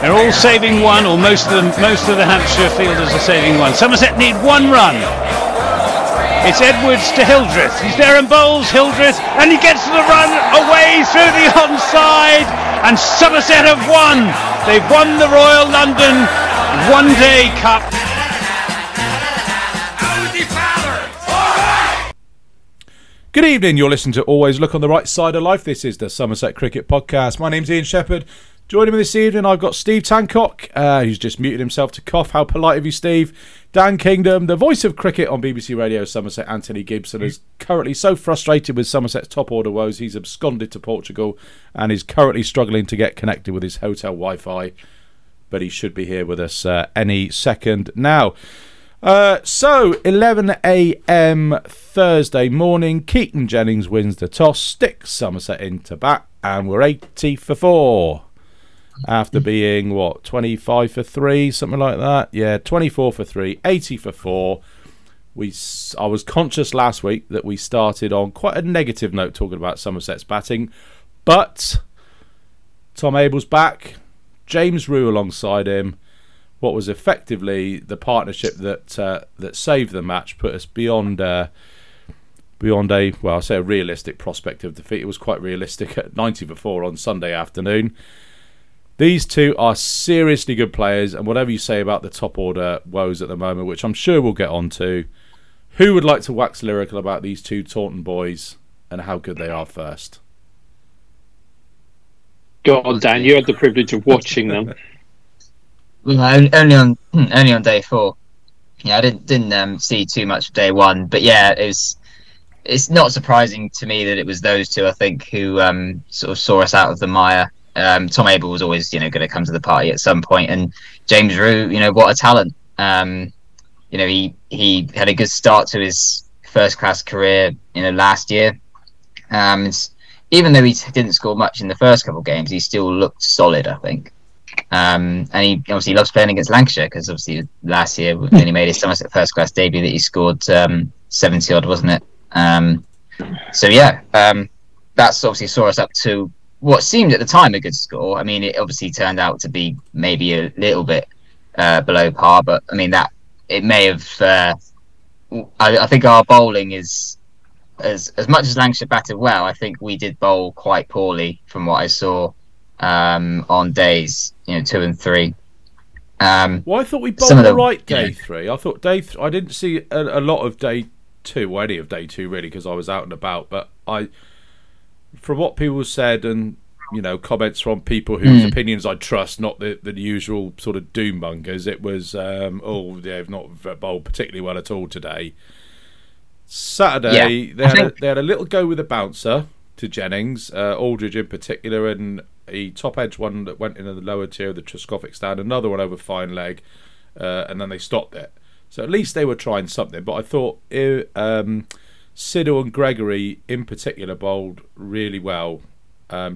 They're all saving one, or most of the Hampshire fielders are saving one. Somerset need one run. It's Edwards to Hildreth. He's there and bowls Hildreth, and he gets to the run away through the onside, and Somerset have won. They've won the Royal London One Day Cup. Good evening, you're listening to Always Look on the Right Side of Life. This is the Somerset Cricket Podcast. My name's Ian Shepherd. Joining me this evening, I've got Steve Tancock, who's just muted himself to cough. How polite of you, Steve. Dan Kingdom, the voice of cricket on BBC Radio Somerset. Anthony Gibson is currently so frustrated with Somerset's top order woes, he's absconded to Portugal and is currently struggling to get connected with his hotel Wi-Fi. But he should be here with us any second now. So 11am Thursday morning, Keaton Jennings wins the toss, sticks Somerset into bat, and we're 80 for 4 after being, 25 for 3, something like that. Yeah, 24 for 3, 80 for 4. I was conscious last week that we started on quite a negative note talking about Somerset's batting, but Tom Abel's back, James Rew alongside him. What was effectively the partnership that saved the match put us beyond a realistic prospect of defeat. It was quite realistic at 90 for 4 on Sunday afternoon. These two are seriously good players, and whatever you say about the top order woes at the moment, which I'm sure we'll get on to, who would like to wax lyrical about these two Taunton boys and how good they are first? Go on, Dan. You had the privilege of watching them. Only on day 4. Yeah, I didn't see too much of day 1, but yeah, it's not surprising to me that it was those two, I think, who sort of saw us out of the mire. Tom Abel was always, going to come to the party at some point, and James Rew, what a talent. He had a good start to his first-class career, last year. Even though he didn't score much in the first couple of games, he still looked solid, I think. And he obviously loves playing against Lancashire, because obviously last year when he made his Somerset first class debut, that he scored 70 odd, wasn't it? That's obviously saw us up to what seemed at the time a good score. I mean, it obviously turned out to be maybe a little bit below par, but I mean that it may have. I think our bowling is as much as Lancashire batted well. I think we did bowl quite poorly from what I saw. On days 2 and 3. I thought we bowled the right day 3. I thought I didn't see a lot of day 2 or any of day 2 really, because I was out and about. But from what people said and comments from people whose opinions I trust, not the usual sort of doom mongers, it was they've not bowled particularly well at all today. Saturday they had a little go with the bouncer to Jennings, Aldridge in particular, and a top-edge one that went into the lower tier of the Trescoffic stand, another one over fine leg, and then they stopped it. So at least they were trying something. But I thought Siddle and Gregory in particular bowled really well,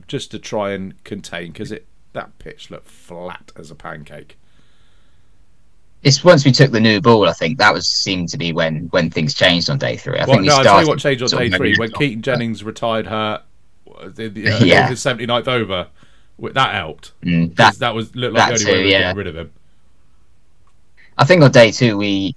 just to try and contain, because that pitch looked flat as a pancake. It's once we took the new ball, I think that seemed to be when things changed on day 3. I'll tell you what changed on day 3, when Keaton Jennings retired her the 79th over. That helped. That was looked like the only way we were getting rid of him. I think on day 2 we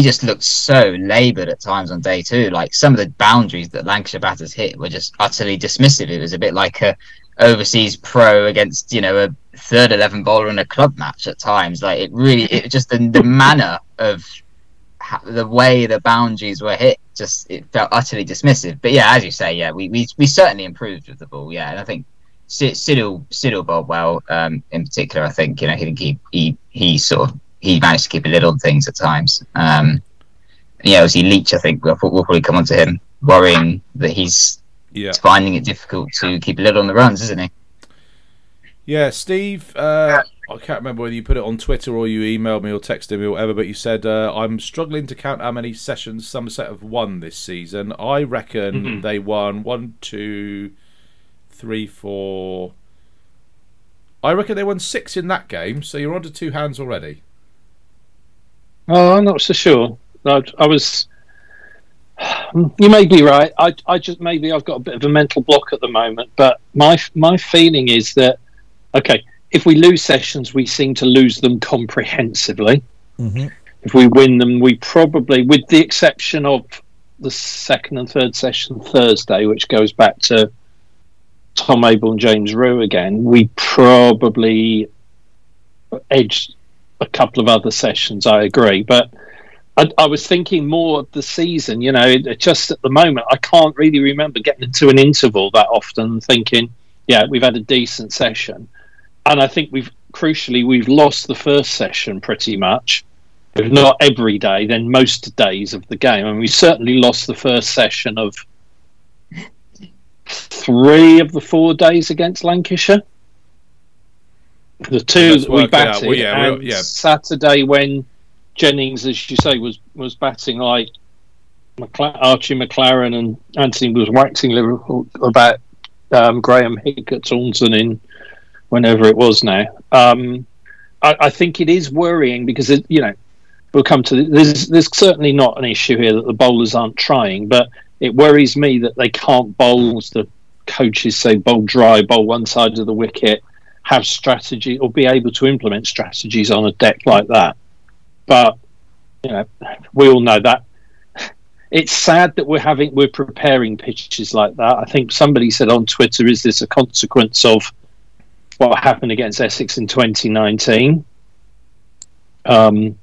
just looked so laboured at times on day 2. Like some of the boundaries that Lancashire batters hit were just utterly dismissive. It was a bit like a overseas pro against a third 11 bowler in a club match at times. Like it just the manner of the way the boundaries were hit, just it felt utterly dismissive. But yeah, as you say, yeah, we certainly improved with the ball. Yeah, and I think Siddle bowled well in particular. I think I think he managed to keep a lid on things at times. Obviously Leach, I think we'll probably come on to him, worrying that he's finding it difficult to keep a lid on the runs, isn't he? Yeah, Steve, I can't remember whether you put it on Twitter or you emailed me or texted me or whatever, but you said, I'm struggling to count how many sessions Somerset have won this season. I reckon they won 1, 2, 3, 4... I reckon they won 6 in that game, so you're onto 2 hands already. Oh, I'm not so sure. I was... You may be right. I just maybe I've got a bit of a mental block at the moment, but my feeling is that, okay, if we lose sessions, we seem to lose them comprehensively. Mm-hmm. If we win them, we probably, with the exception of the second and third session Thursday, which goes back to Tom Abel and James Rew again, we probably edged a couple of other sessions, I agree. But I was thinking more of the season, you know, just at the moment, I can't really remember getting into an interval that often thinking, yeah, we've had a decent session. And I think we've lost the first session pretty much, if not every day, then most days of the game. And we certainly lost the first session of 3 of the 4 days against Lancashire. The 2 that we batted, Saturday when Jennings, as you say, was batting like Archie McLaren, and Anthony was waxing lyrical about Graham Hick at Taunton in whenever it was now. I think it is worrying because, we'll come to this. There's certainly not an issue here that the bowlers aren't trying, but it worries me that they can't bowl, as the coaches say, bowl dry, bowl one side of the wicket, have strategy or be able to implement strategies on a deck like that. But we all know that it's sad that we're preparing pitches like that. I think somebody said on Twitter, is this a consequence of what happened against Essex in 2019? I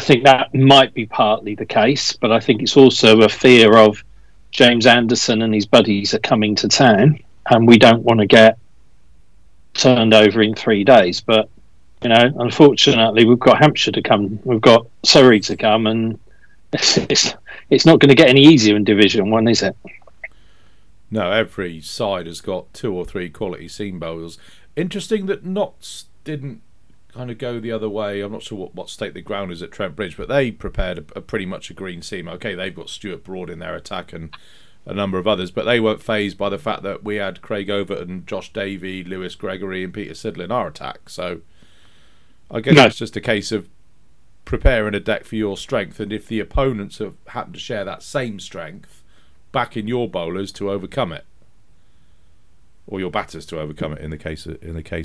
think that might be partly the case, but I think it's also a fear of James Anderson and his buddies are coming to town, and we don't want to get turned over in 3 days. But unfortunately, we've got Hampshire to come, we've got Surrey to come, and it's not going to get any easier in Division 1, is it? No, every side has got 2 or 3 quality seam bowlers. Interesting that Notts didn't kind of go the other way. I'm not sure what state the ground is at Trent Bridge, but they prepared a pretty much a green seam. Okay, they've got Stuart Broad in their attack and a number of others, but they weren't fazed by the fact that we had Craig Overton, Josh Davey, Lewis Gregory and Peter Siddle in our attack. So I guess it's just a case of preparing a deck for your strength, and if the opponents have happened to share that same strength, backing your bowlers to overcome it, or your batters to overcome it in the case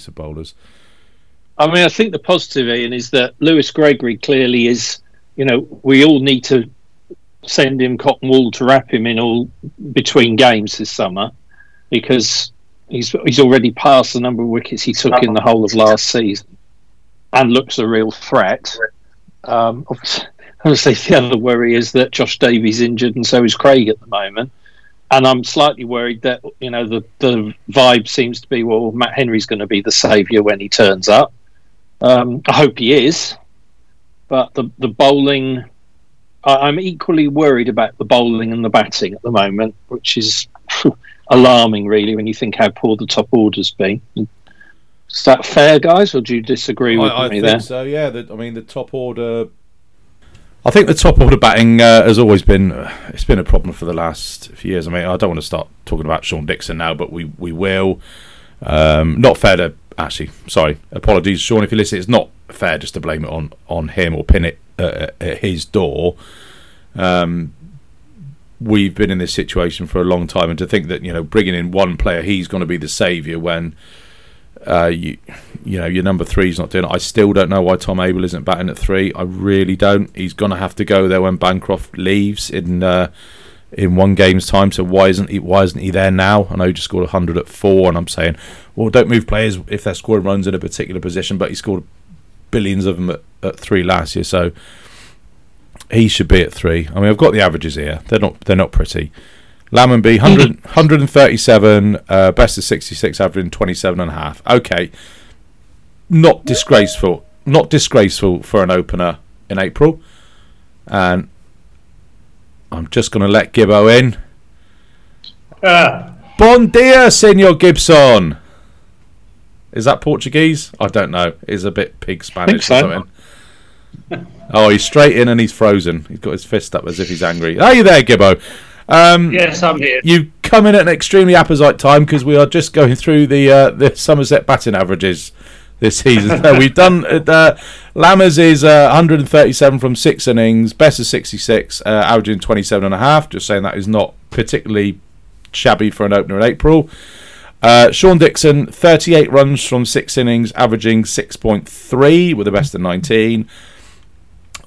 of bowlers. I mean, I think the positive, Ian, is that Lewis Gregory clearly is, we all need to send him cotton wool to wrap him in all between games this summer, because he's already passed the number of wickets he took in the whole of last season. And looks a real threat. Obviously, the other worry is that Josh Davey's injured, and so is Craig at the moment. And I'm slightly worried that the vibe seems to be, well, Matt Henry's going to be the saviour when he turns up. I hope he is, but the bowling, I'm equally worried about the bowling and the batting at the moment, which is alarming, really, when you think how poor the top order's been. Is that fair, guys, or do you disagree with me there? I think so, yeah. I think the top order batting has always been... it's been a problem for the last few years. I mean, I don't want to start talking about Sean Dixon now, but we will. Not fair to... Actually, sorry. Apologies, Sean, if you listen. It's not fair just to blame it on him or pin it at his door. We've been in this situation for a long time, and to think that, bringing in one player, he's going to be the saviour when... your number 3's not doing it. I still don't know why Tom Abel isn't batting at 3. I really don't. He's going to have to go there when Bancroft leaves in one game's time. So why isn't he there now? I know he just scored 100 at 4, and I'm saying, well, don't move players if they're scoring runs in a particular position, but he scored billions of them at 3 last year, so he should be at 3. I mean, I've got the averages here. They're not pretty. Lammonby, 137, best of 66, averaging 27.5. Okay, not disgraceful for an opener in April. And I'm just going to let Gibbo in. Bon dia, Senor Gibson. Is that Portuguese? I don't know. It's a bit pig Spanish or something. Oh, he's straight in and he's frozen. He's got his fist up as if he's angry. Are you there, Gibbo? Yes, I'm here. You've come in at an extremely apposite time, because we are just going through the Somerset batting averages this season. So we've done Lammers is 137 from 6 innings, best of 66, averaging 27.5. Just saying that is not particularly shabby for an opener in April. Sean Dixon, 38 runs from 6 innings, averaging 6.3 with a best of 19.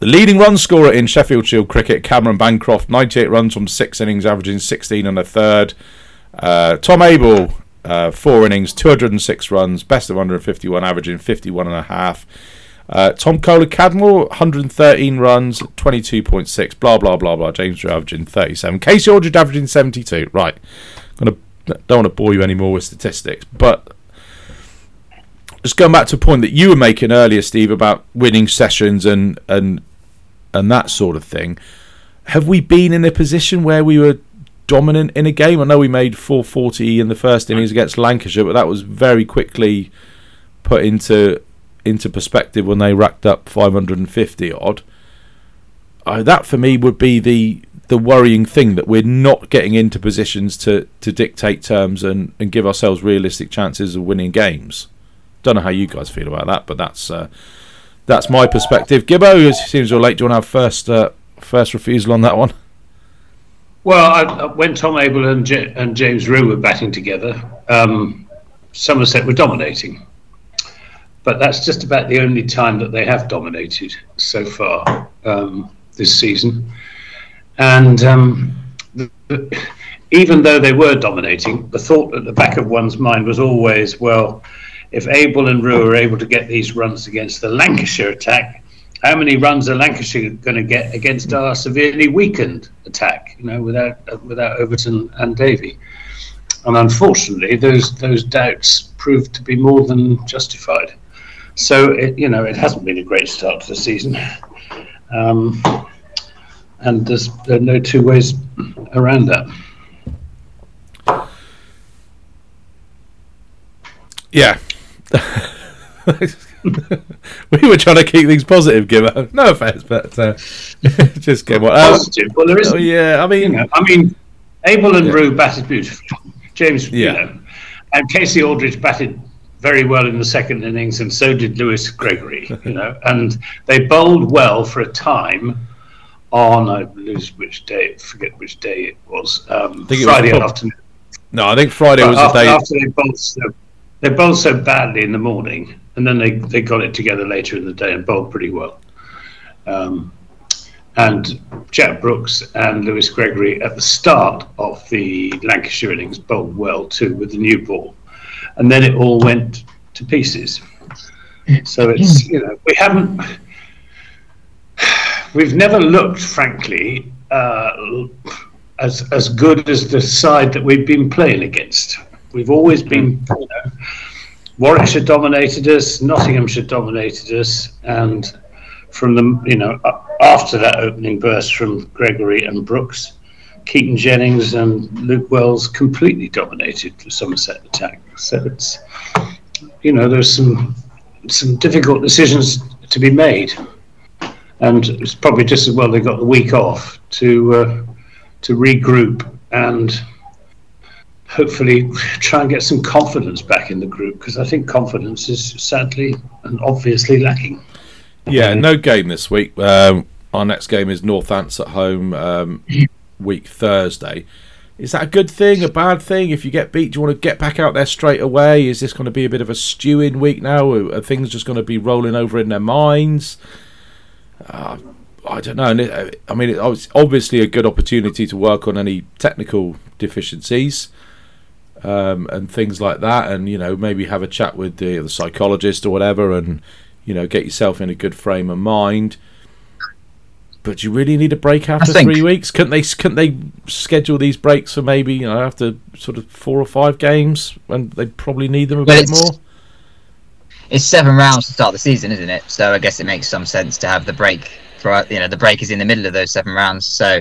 The leading run scorer in Sheffield Shield cricket, Cameron Bancroft, 98 runs from 6 innings, averaging 16 and a third. Tom Abel, 4 innings, 206 runs, best of 151, averaging 51 and a half. Tom Kohler-Cadmore, 113 runs, 22.6, blah, blah, blah, blah. James Rew averaging 37. Casey Aldridge averaging 72. Right. Don't want to bore you anymore with statistics, but just going back to a point that you were making earlier, Steve, about winning sessions and that sort of thing. Have we been in a position where we were dominant in a game? I know we made 440 in the first innings against Lancashire, but that was very quickly put into perspective when they racked up 550 odd. That for me would be the worrying thing, that we're not getting into positions to dictate terms and give ourselves realistic chances of winning games. Don't know how you guys feel about that, but that's my perspective. Gibbo, it seems you're late. Do you want to have first refusal on that one? Well, when Tom Abel and James Rew were batting together, Somerset were dominating. But that's just about the only time that they have dominated so far this season. And even though they were dominating, the thought at the back of one's mind was always, well, if Abel and Rew are able to get these runs against the Lancashire attack, how many runs are Lancashire going to get against our severely weakened attack? You know, without Overton and Davey. And unfortunately, those doubts proved to be more than justified. So it hasn't been a great start to the season. And there are no two ways around that. Yeah. We were trying to keep things positive, Gibber. No offence, but just go on. Positive? Well, there isn't. Yeah, I mean, Abel and Rew batted beautifully. James, and Casey Aldridge batted very well in the second innings, and so did Lewis Gregory. And they bowled well for a time. Forget which day it was. I think it Friday was afternoon. No, I think Friday was the day. After they bowled so badly in the morning, and then they got it together later in the day and bowled pretty well. And Jack Brooks and Lewis Gregory at the start of the Lancashire innings bowled well too with the new ball, and then it all went to pieces. So it's we haven't. We've never looked, frankly, as good as the side that we've been playing against. We've always been, Warwickshire dominated us, Nottinghamshire dominated us, and from after that opening burst from Gregory and Brooks, Keaton Jennings and Luke Wells completely dominated the Somerset attack. So it's, there's some difficult decisions to be made. And it's probably just as well they got the week off to regroup and hopefully try and get some confidence back in the group, because I think confidence is sadly and obviously lacking. Yeah, no game this week. Our next game is Northants at home week Thursday. Is that a good thing, a bad thing? If you get beat, do you want to get back out there straight away? Is this going to be a bit of a stewing week now? Are things just going to be rolling over in their minds? I don't know. I mean, it's obviously a good opportunity to work on any technical deficiencies and things like that, and maybe have a chat with the psychologist or whatever, and get yourself in a good frame of mind. But do you really need a break after 3 weeks? Couldn't they schedule these breaks for maybe after sort of 4 or 5 games, when they probably need them a bit more? It's 7 rounds to start the season, isn't it? So I guess it makes some sense to have the break. The break is in the middle of those 7 rounds, so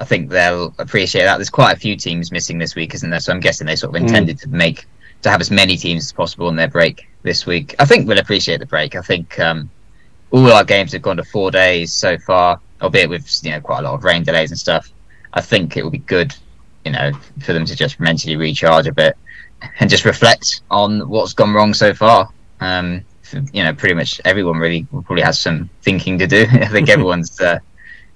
I think they'll appreciate that. There's quite a few teams missing this week, isn't there? So I'm guessing they sort of intended to have as many teams as possible on their break this week. I think we'll appreciate the break. I think all our games have gone to 4 days so far, albeit with quite a lot of rain delays and stuff. I think it will be good, for them to just mentally recharge a bit and just reflect on what's gone wrong so far. Pretty much everyone really probably has some thinking to do. I think everyone's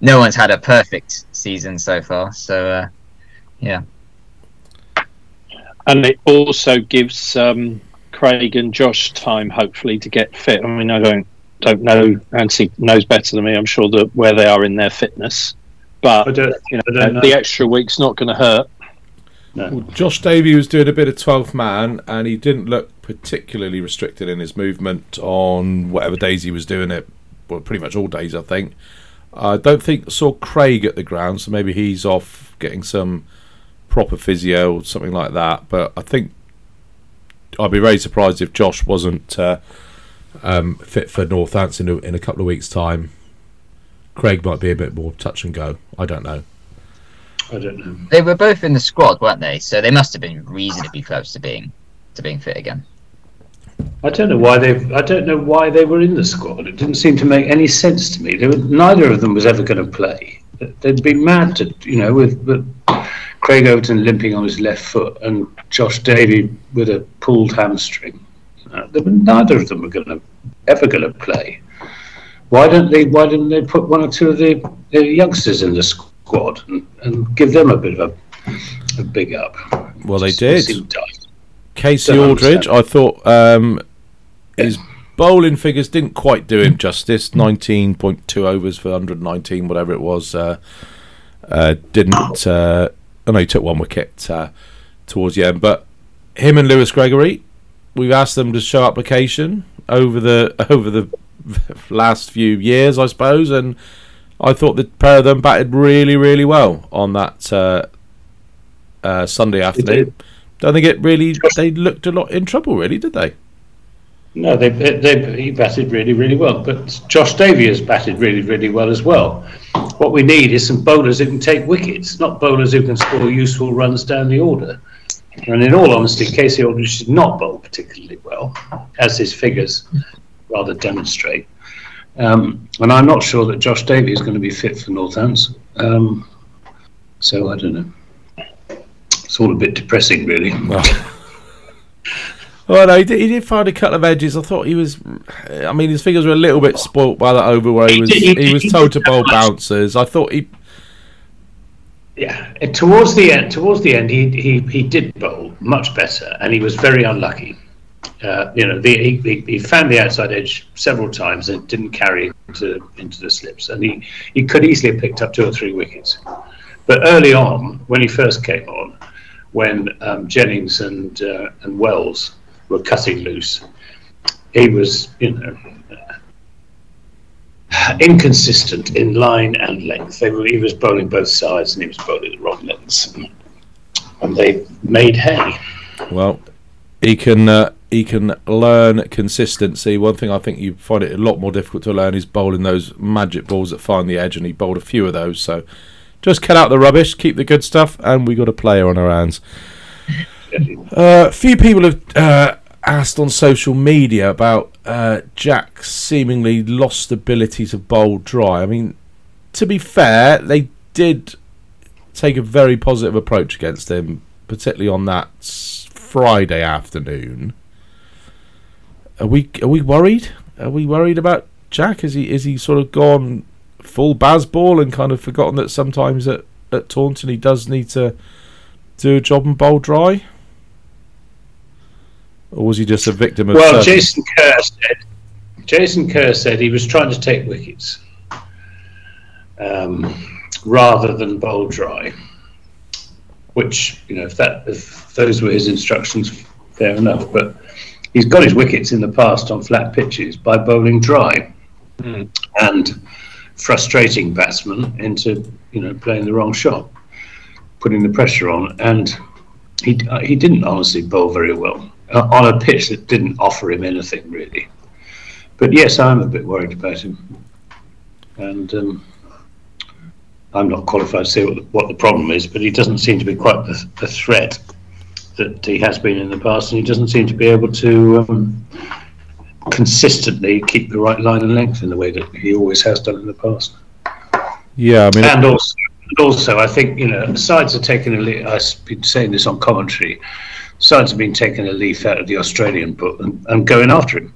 no one's had a perfect season so far. So, yeah. And it also gives Craig and Josh time, hopefully, to get fit. I mean, I don't know. Nancy knows better than me, I'm sure, that where they are in their fitness. But the extra week's not going to hurt. No. Well, Josh Davey was doing a bit of 12th man, and he didn't look particularly restricted in his movement on whatever days he was doing it. Well, pretty much all days, I think. I don't think saw Craig at the ground, so maybe he's off getting some proper physio or something like that. But I think I'd be very surprised if Josh wasn't fit for Northants in a couple of weeks' time. Craig might be a bit more touch and go. I don't know. They were both in the squad, weren't they? So they must have been reasonably close to being fit again. I don't know why they were in the squad. It didn't seem to make any sense to me. Neither of them was ever going to play. They'd be mad to, with Craig Overton limping on his left foot and Josh Davey with a pulled hamstring. Neither of them were ever going to play. Why didn't they put one or two of the youngsters in the squad and give them a bit of a big up? Well, they did. Casey Aldridge, I thought his bowling figures didn't quite do him justice. 19.2 overs for 119, whatever it was. I know he took one wicket towards the end, but him and Lewis Gregory, we've asked them to show application over the last few years, I suppose, and I thought the pair of them batted really, really well on that Sunday afternoon. Don't think it really. They looked a lot in trouble, really, did they? No, he batted really, really well. But Josh Davey has batted really, really well as well. What we need is some bowlers who can take wickets, not bowlers who can score useful runs down the order. And in all honesty, Casey Aldridge did not bowl particularly well, as his figures rather demonstrate. And I'm not sure that Josh Davey is going to be fit for Northants. So I don't know. It's all a bit depressing, really. Well, no, he did find a couple of edges. I thought he was. I mean, his figures were a little bit spoilt by that over where he was told to bowl bouncers. I thought he. Yeah, towards the end, he did bowl much better, and he was very unlucky. He found the outside edge several times and didn't carry into the slips, and he could easily have picked up two or three wickets. But early on, when he first came on. When Jennings and Wells were cutting loose, he was, inconsistent in line and length. He was bowling both sides, and he was bowling the wrong lengths, and they made hay. Well, he can learn consistency. One thing I think you find it a lot more difficult to learn is bowling those magic balls that find the edge, and he bowled a few of those. So. Just cut out the rubbish, keep the good stuff, and we got a player on our hands. A few people have asked on social media about Jack's seemingly lost ability to bowl dry. I mean, to be fair, they did take a very positive approach against him, particularly on that Friday afternoon. Are we worried? Are we worried about Jack? Is he sort of gone full Baz ball and kind of forgotten that sometimes at Taunton he does need to do a job and bowl dry? Or was he just a victim of... Well, Jason Kerr said he was trying to take wickets rather than bowl dry, which, if those were his instructions, fair enough. But he's got his wickets in the past on flat pitches by bowling dry. Mm. And... frustrating batsman into playing the wrong shot, putting the pressure on, and he didn't honestly bowl very well on a pitch that didn't offer him anything really. But yes, I'm a bit worried about him, and I'm not qualified to say what the problem is, but he doesn't seem to be quite the threat that he has been in the past, and he doesn't seem to be able to consistently keep the right line and length in the way that he always has done in the past. Yeah, I mean, and also, I think sides are taking a leaf. I've been saying this on commentary. Sides have been taking a leaf out of the Australian book and going after him,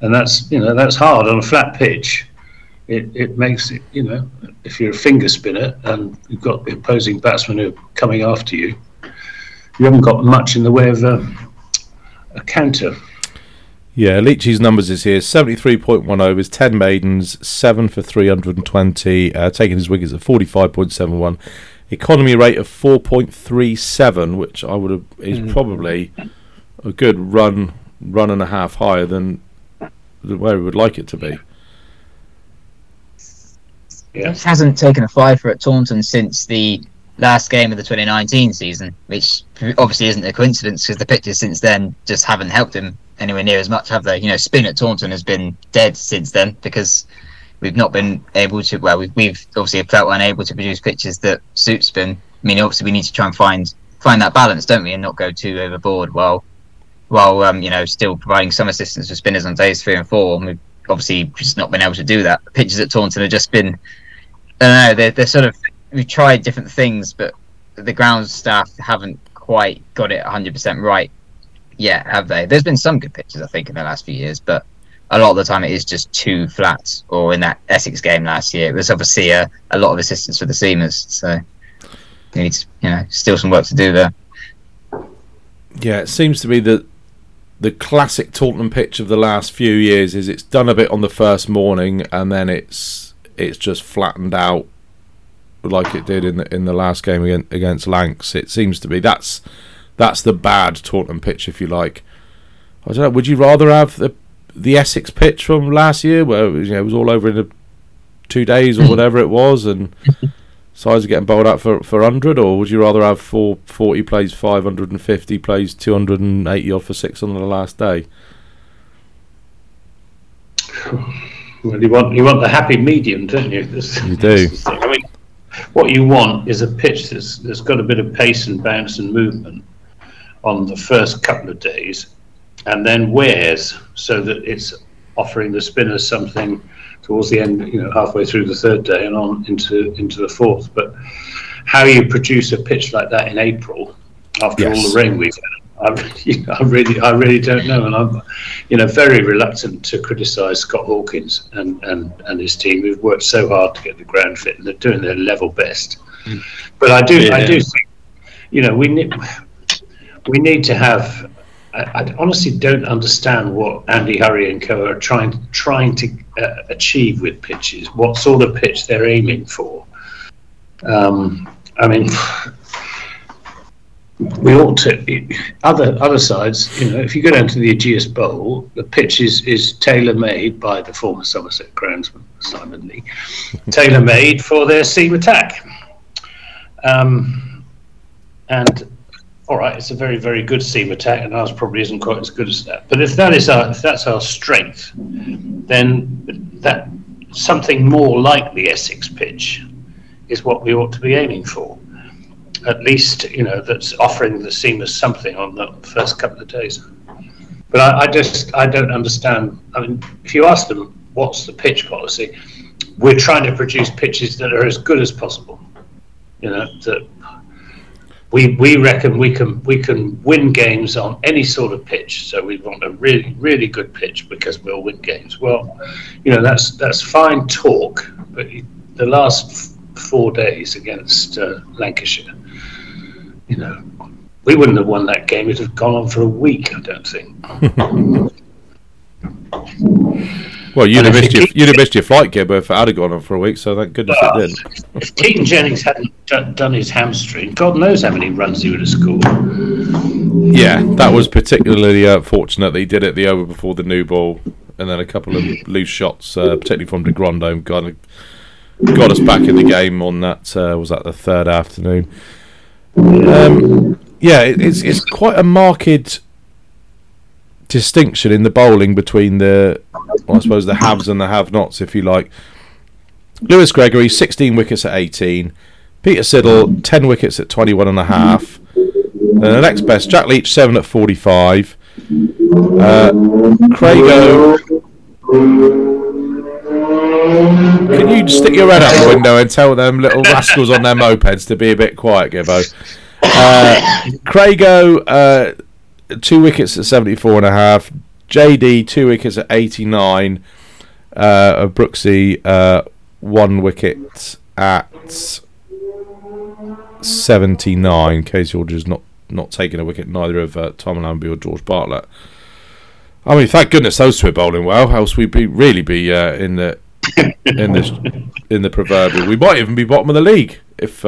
and that's hard on a flat pitch. It makes it if you're a finger spinner and you've got the opposing batsmen who are coming after you, you haven't got much in the way of a counter. Yeah, Leach's numbers is here, 73.10 overs, 10 maidens, 7 for 320, taking his wickets at 45.71. Economy rate of 4.37, which I would have is probably a good run and a half higher than where we would like it to be. Yeah. It hasn't taken a fiver at Taunton since the last game of the 2019 season, which obviously isn't a coincidence because the pitches since then just haven't helped him anywhere near as much, have they? You know, spin at Taunton has been dead since then because we've not been able to, well, we've obviously felt unable to produce pitches that suit spin. I mean, obviously we need to try and find that balance, don't we, and not go too overboard while you know, still providing some assistance for spinners on days 3 and 4. And we've obviously just not been able to do that. The pitches at Taunton have just been, I don't know, they're sort of, we've tried different things, but the ground staff haven't quite got it 100% right yet, have they? There's been some good pitches, I think, in the last few years, but a lot of the time it is just too flat. Or in that Essex game last year, it was obviously a lot of assistance for the seamers, so they need, you know, still some work to do there. Yeah, it seems to be that the classic Taunton pitch of the last few years is it's done a bit on the first morning and then it's just flattened out like it did in the last game against Lancs. It seems to be that's the bad Taunton pitch, if you like. I don't know. Would you rather have the Essex pitch from last year, where, you know, it was all over in 2 days or whatever it was, and sides are getting bowled out for 100, or would you rather have 440 plays, 550 plays, 280 off for 6 on the last day? Well, you want the happy medium, don't you? You do. I mean, what you want is a pitch that's got a bit of pace and bounce and movement on the first couple of days, and then wears, so that it's offering the spinners something towards the end, you know, halfway through the third day and on into the fourth. But how you produce a pitch like that in April after all the rain we've had, I really don't know. And I'm, you know, very reluctant to criticise Scott Hawkins and his team, who've worked so hard to get the ground fit, and they're doing their level best. Mm. But I do think, you know, we need to have. I honestly don't understand what Andy Hurry and co are trying to achieve with pitches. What sort of pitch they're aiming for? I mean, we ought to. Other sides, you know, if you go down to the Aegeus Bowl, the pitch is tailor made by the former Somerset groundsman Simon Lee, tailor made for their seam attack, and. All right, it's a very, very good seam attack, and ours probably isn't quite as good as that. But if that is if that's our strength, then that something more like the Essex pitch is what we ought to be aiming for. At least, you know, that's offering the seamers something on the first couple of days. But I don't understand. I mean, if you ask them what's the pitch policy, we're trying to produce pitches that are as good as possible. You know, that. We reckon we can win games on any sort of pitch, so we want a really, really good pitch because we'll win games. Well, you know, that's fine talk, but the last 4 days against Lancashire, you know, we wouldn't have won that game. It'd have gone on for a week, I don't think. Well, you'd have missed your flight, Gibber, if it had gone on for a week, so thank goodness it didn't. If Keaton Jennings hadn't done his hamstring, God knows how many runs he would have scored. Yeah, that was particularly fortunate that he did it the over before the new ball, and then a couple of loose shots, particularly from De Grando, got us back in the game on that, was that the third afternoon? Yeah, it's quite a marked distinction in the bowling between the, well, I suppose, the haves and the have-nots, if you like. Lewis Gregory, 16 wickets at 18. Peter Siddle, 10 wickets at 21.5. And the next best, Jack Leach, 7 at 45. Craig Overton. Can you stick your head out the window and tell them little rascals on their mopeds to be a bit quiet, Gibbo? Craig Overton, 2 wickets at 74.5. JD, 2 wickets at 89. Brooksy, 1 wicket at 79. Casey Aldridge is not not taking a wicket, neither have Tom Lammonby or George Bartlett. I mean, thank goodness those two are bowling well, else we'd be really be in the proverbial. We might even be bottom of the league if.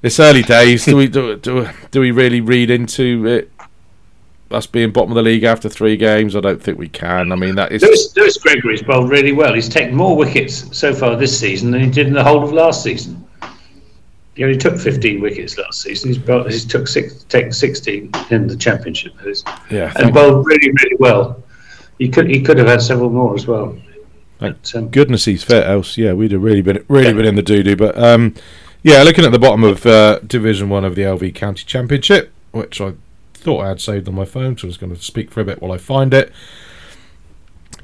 It's early days. Do we really read into it? Us being bottom of the league after three games, I don't think we can. I mean, that is Lewis Gregory's bowled really well. He's taken more wickets so far this season than he did in the whole of last season. He only took 15 wickets last season. He's taken 16 in the championship. Yeah, and bowled really, really well. He could have had several more as well. But, goodness, he's fit. Else, yeah, we'd have really been in the doo-doo. But yeah, looking at the bottom of Division 1 of the LV County Championship, which I thought I had saved on my phone, so I was going to speak for a bit while I find it.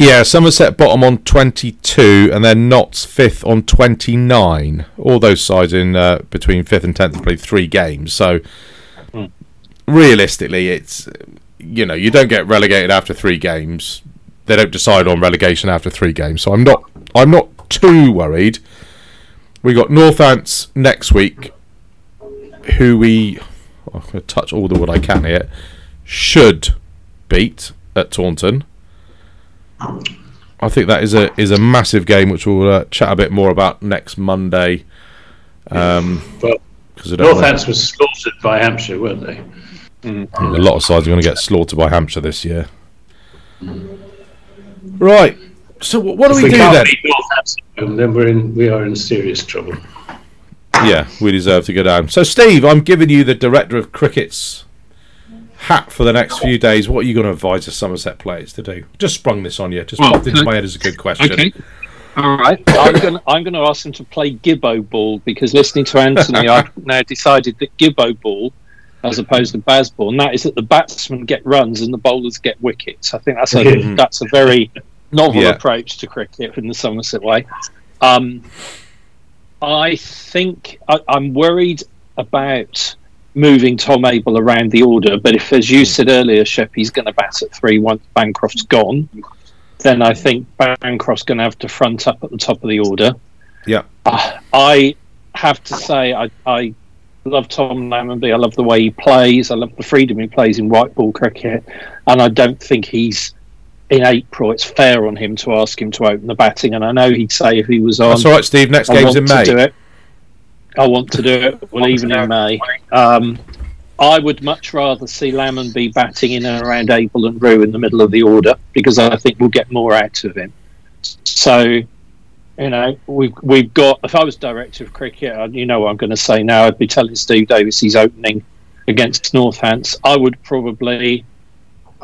Yeah, Somerset bottom on 22, and then Notts 5th on 29. All those sides in between 5th and 10th played 3 games. So, realistically, it's, you know, you don't get relegated after 3 games. They don't decide on relegation after 3 games. So I'm not too worried. We got Northants next week, who we... I'm going to touch all the wood I can here. Should beat at Taunton. I think that is a massive game, which we'll chat a bit more about next Monday. Northants was slaughtered by Hampshire, weren't they? Mm. A lot of sides are going to get slaughtered by Hampshire this year. Right. So what do we do then? Beat Northampton, then we are in serious trouble. Yeah, we deserve to go down. So, Steve, I'm giving you the director of cricket's hat for the next few days. What are you going to advise the Somerset players to do? Just sprung this on you. Just popped into my head as a good question. Okay. All right. I'm going to ask them to play Gibbo ball, because listening to Anthony, I've now decided that Gibbo ball, as opposed to Baz ball, and that is that the batsmen get runs and the bowlers get wickets. I think that's a very novel approach to cricket in the Somerset way. I think I'm worried about moving Tom Abel around the order, but if, as you said earlier, Shep, he's going to bat at 3 once Bancroft's gone, then I think Bancroft's going to have to front up at the top of the order. Yeah, I have to say I love Tom Lammonby. I love the way he plays. I love the freedom he plays in white ball cricket, and I don't think he's... in April, it's fair on him to ask him to open the batting, and I know he'd say if he was on... That's all right, Steve, next game's in May. I want to do it, well, even in May. I would much rather see Lammonby batting in and around Abel and Rew in the middle of the order, because I think we'll get more out of him. So, you know, we've got... If I was director of cricket, you know what I'm going to say now, I'd be telling Steve Davis he's opening against Northants. I would probably...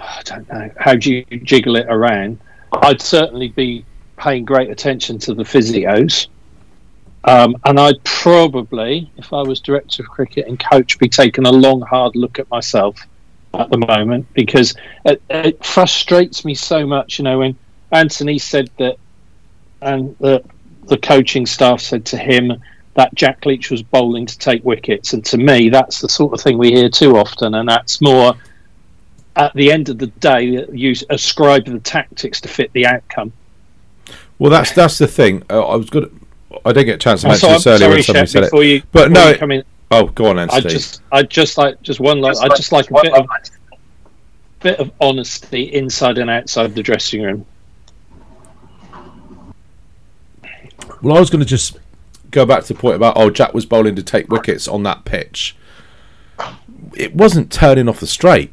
I don't know, how do you jiggle it around? I'd certainly be paying great attention to the physios, and I'd probably, if I was director of cricket and coach, be taking a long hard look at myself at the moment, because it frustrates me so much. You know, when Anthony said that, and the coaching staff said to him that Jack Leach was bowling to take wickets, and to me that's the sort of thing we hear too often, and that's more... At the end of the day, you ascribe the tactics to fit the outcome. Well, that's the thing. I was good. I didn't get a chance to mention this earlier when somebody said it. Go on, Anthony. I just like a bit of honesty inside and outside the dressing room. Well, I was going to just go back to the point about Jack was bowling to take wickets on that pitch. It wasn't turning off the straight.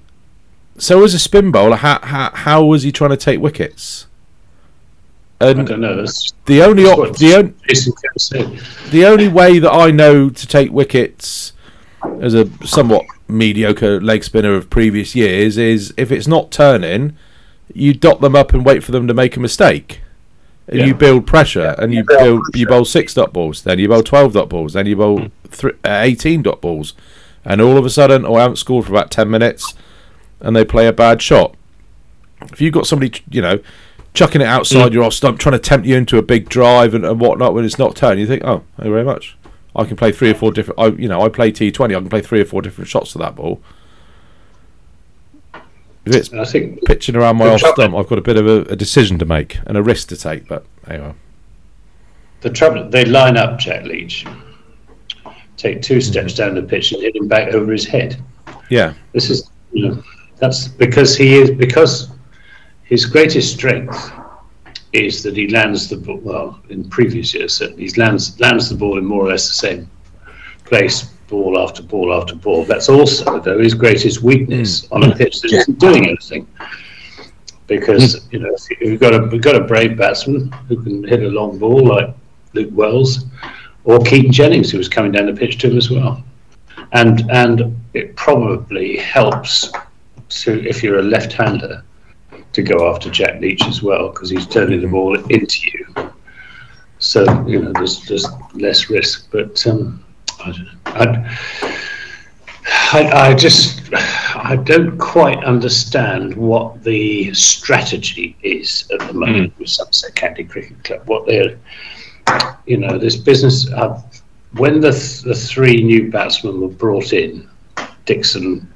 So as a spin bowler, how was he trying to take wickets? And I don't know. The only way that I know to take wickets as a somewhat mediocre leg spinner of previous years is if it's not turning, you dot them up and wait for them to make a mistake. And you build pressure, and you bowl 6-dot balls, then you bowl 12-dot balls, then you bowl 18-dot balls. And all of a sudden, I haven't scored for about 10 minutes... and they play a bad shot. If you've got somebody, you know, chucking it outside your off stump, trying to tempt you into a big drive and whatnot, when it's not turning, you think, oh, thank you very much. I can play 3 or 4 different... I play T20, I can play 3 or 4 different shots to that ball. If it's pitching around my off stump, I've got a bit of a decision to make and a risk to take, but anyway. The trouble, they line up Jack Leach. take two steps down the pitch and hit him back over his head. Yeah, this is, you know, that's because his greatest strength is that he lands the ball. Well, in previous years, certainly, he lands the ball in more or less the same place, ball after ball after ball. That's also, though, his greatest weakness on a pitch that isn't doing anything. Because you know, if we've got a brave batsman who can hit a long ball like Luke Wells or Keaton Jennings, who was coming down the pitch to him as well, and it probably helps to, if you're a left-hander, to go after Jack Leach as well, because he's turning the ball into you. So you know, there's less risk. But I don't know. I don't quite understand what the strategy is at the moment with Somerset County Cricket Club. What they're, you know, this business. When the three new batsmen were brought in, Dixon,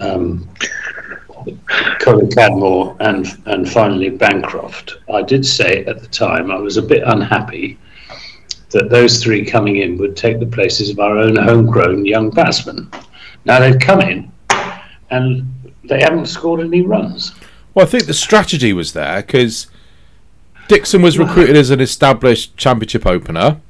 Kohler-Cadmore, and finally Bancroft, I did say at the time I was a bit unhappy that those three coming in would take the places of our own homegrown young batsmen. Now they've come in and they haven't scored any runs. Well, I think the strategy was there because Dixon was recruited as an established championship opener.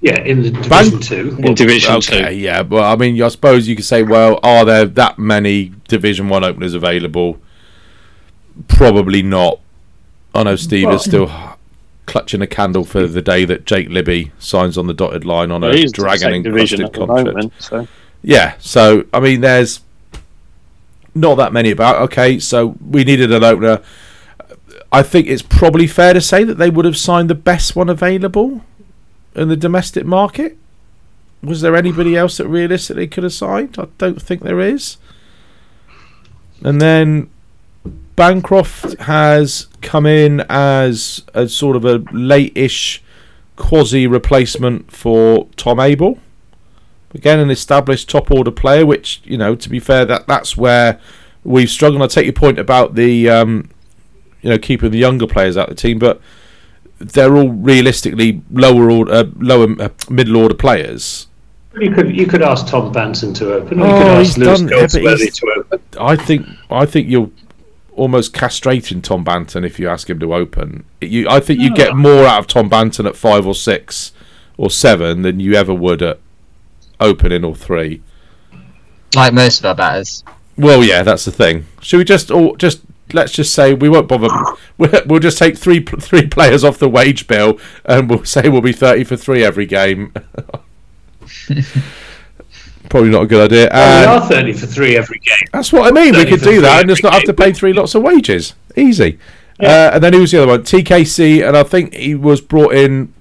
Yeah, in the Division 2. Well, in Division 2. Okay, yeah. Well, I mean, I suppose you could say, well, are there that many Division 1 openers available? Probably not. I know Steve is still clutching a candle for the day that Jake Libby signs on the dotted line on a dragon-encrusted contract. Moment, so. Yeah, so, I mean, there's not that many about. Okay, so we needed an opener. I think it's probably fair to say that they would have signed the best one available in the domestic market. Was there anybody else that realistically could have signed? I don't think there is. And then Bancroft has come in as a sort of a late-ish quasi-replacement for Tom Abel. Again, an established top-order player, which, you know, to be fair, that's where we've struggled. I take your point about the, you know, keeping the younger players out of the team, but they're all realistically lower middle-order players. You could ask Tom Banton to open, or you could ask Lewis Goldsworthy to open. I think you'll almost castrating Tom Banton if you ask him to open. I think you get more out of Tom Banton at 5 or 6 or 7 than you ever would at opening all three. Like most of our batters. Well, yeah, that's the thing. Should we just let's just say we won't bother. We'll just take three players off the wage bill, and we'll say we'll be 30 for 3 every game. Probably not a good idea. Well, we are 30 for 3 every game. That's what I mean. We could do that and just not have to pay 3 lots of wages. Easy. Yeah. And then who was the other one? TKC, and I think he was brought in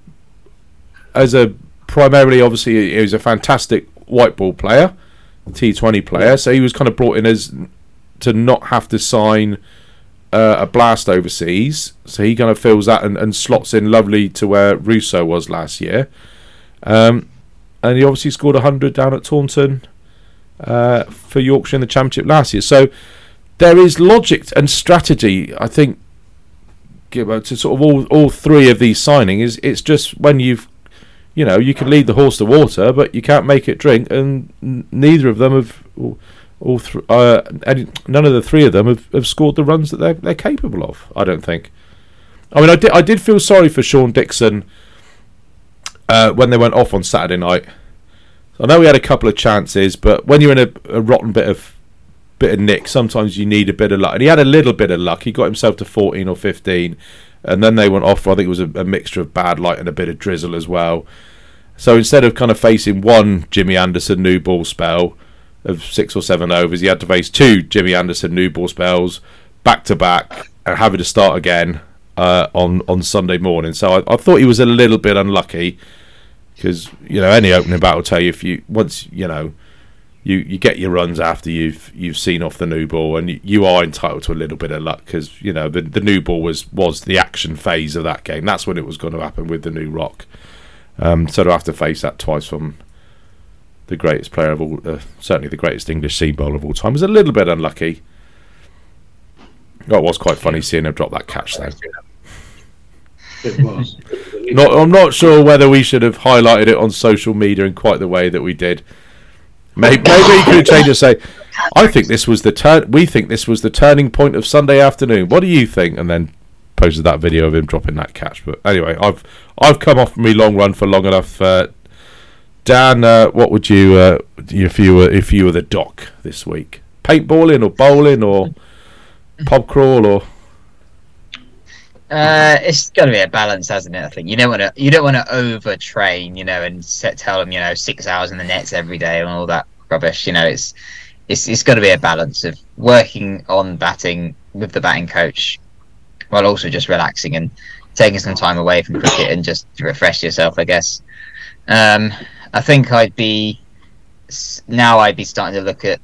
as a primarily, obviously, he was a fantastic white ball player, T20 player, so he was kind of brought in as to not have to sign a blast overseas. So he kind of fills that and slots in lovely to where Russo was last year. And he obviously scored 100 down at Taunton for Yorkshire in the Championship last year. So there is logic and strategy, I think, to sort of all three of these signings. It's just when you've, you know, you can lead the horse to water, but you can't make it drink. And neither of them have, none of the three of them have scored the runs that they're capable of, I don't think. I mean, I did feel sorry for Sean Dixon when they went off on Saturday night. I know we had a couple of chances, but when you're in a rotten bit of nick, sometimes you need a bit of luck. And he had a little bit of luck. He got himself to 14 or 15, and then they went off. I think it was a mixture of bad light and a bit of drizzle as well. So instead of kind of facing one Jimmy Anderson new ball spell of 6 or 7 overs, he had to face 2 Jimmy Anderson new ball spells back to back and having to start again on Sunday morning. So I thought he was a little bit unlucky. Because, you know, any opening bat will tell you if you once, you know, you get your runs after you've seen off the new ball, and you are entitled to a little bit of luck because, you know, the new ball was the action phase of that game. That's when it was going to happen with the new rock. So to have to face that twice from the greatest player of all, certainly the greatest English seam bowler of all time, was a little bit unlucky. Oh, it was quite funny seeing him drop that catch though. It was. I'm not sure whether we should have highlighted it on social media in quite the way that we did. Maybe you could change and say, we think this was the turning point of Sunday afternoon. What do you think? And then posted that video of him dropping that catch. But anyway, I've come off my long run for long enough. Dan, what would you if you were the doc this week? Paintballing or bowling or pub crawl or? It's got to be a balance, hasn't it? I think you don't want to overtrain, and tell them 6 hours in the nets every day and all that rubbish. It's got to be a balance of working on batting with the batting coach while also just relaxing and taking some time away from cricket and just to refresh yourself, I guess. I think I'd be starting to look at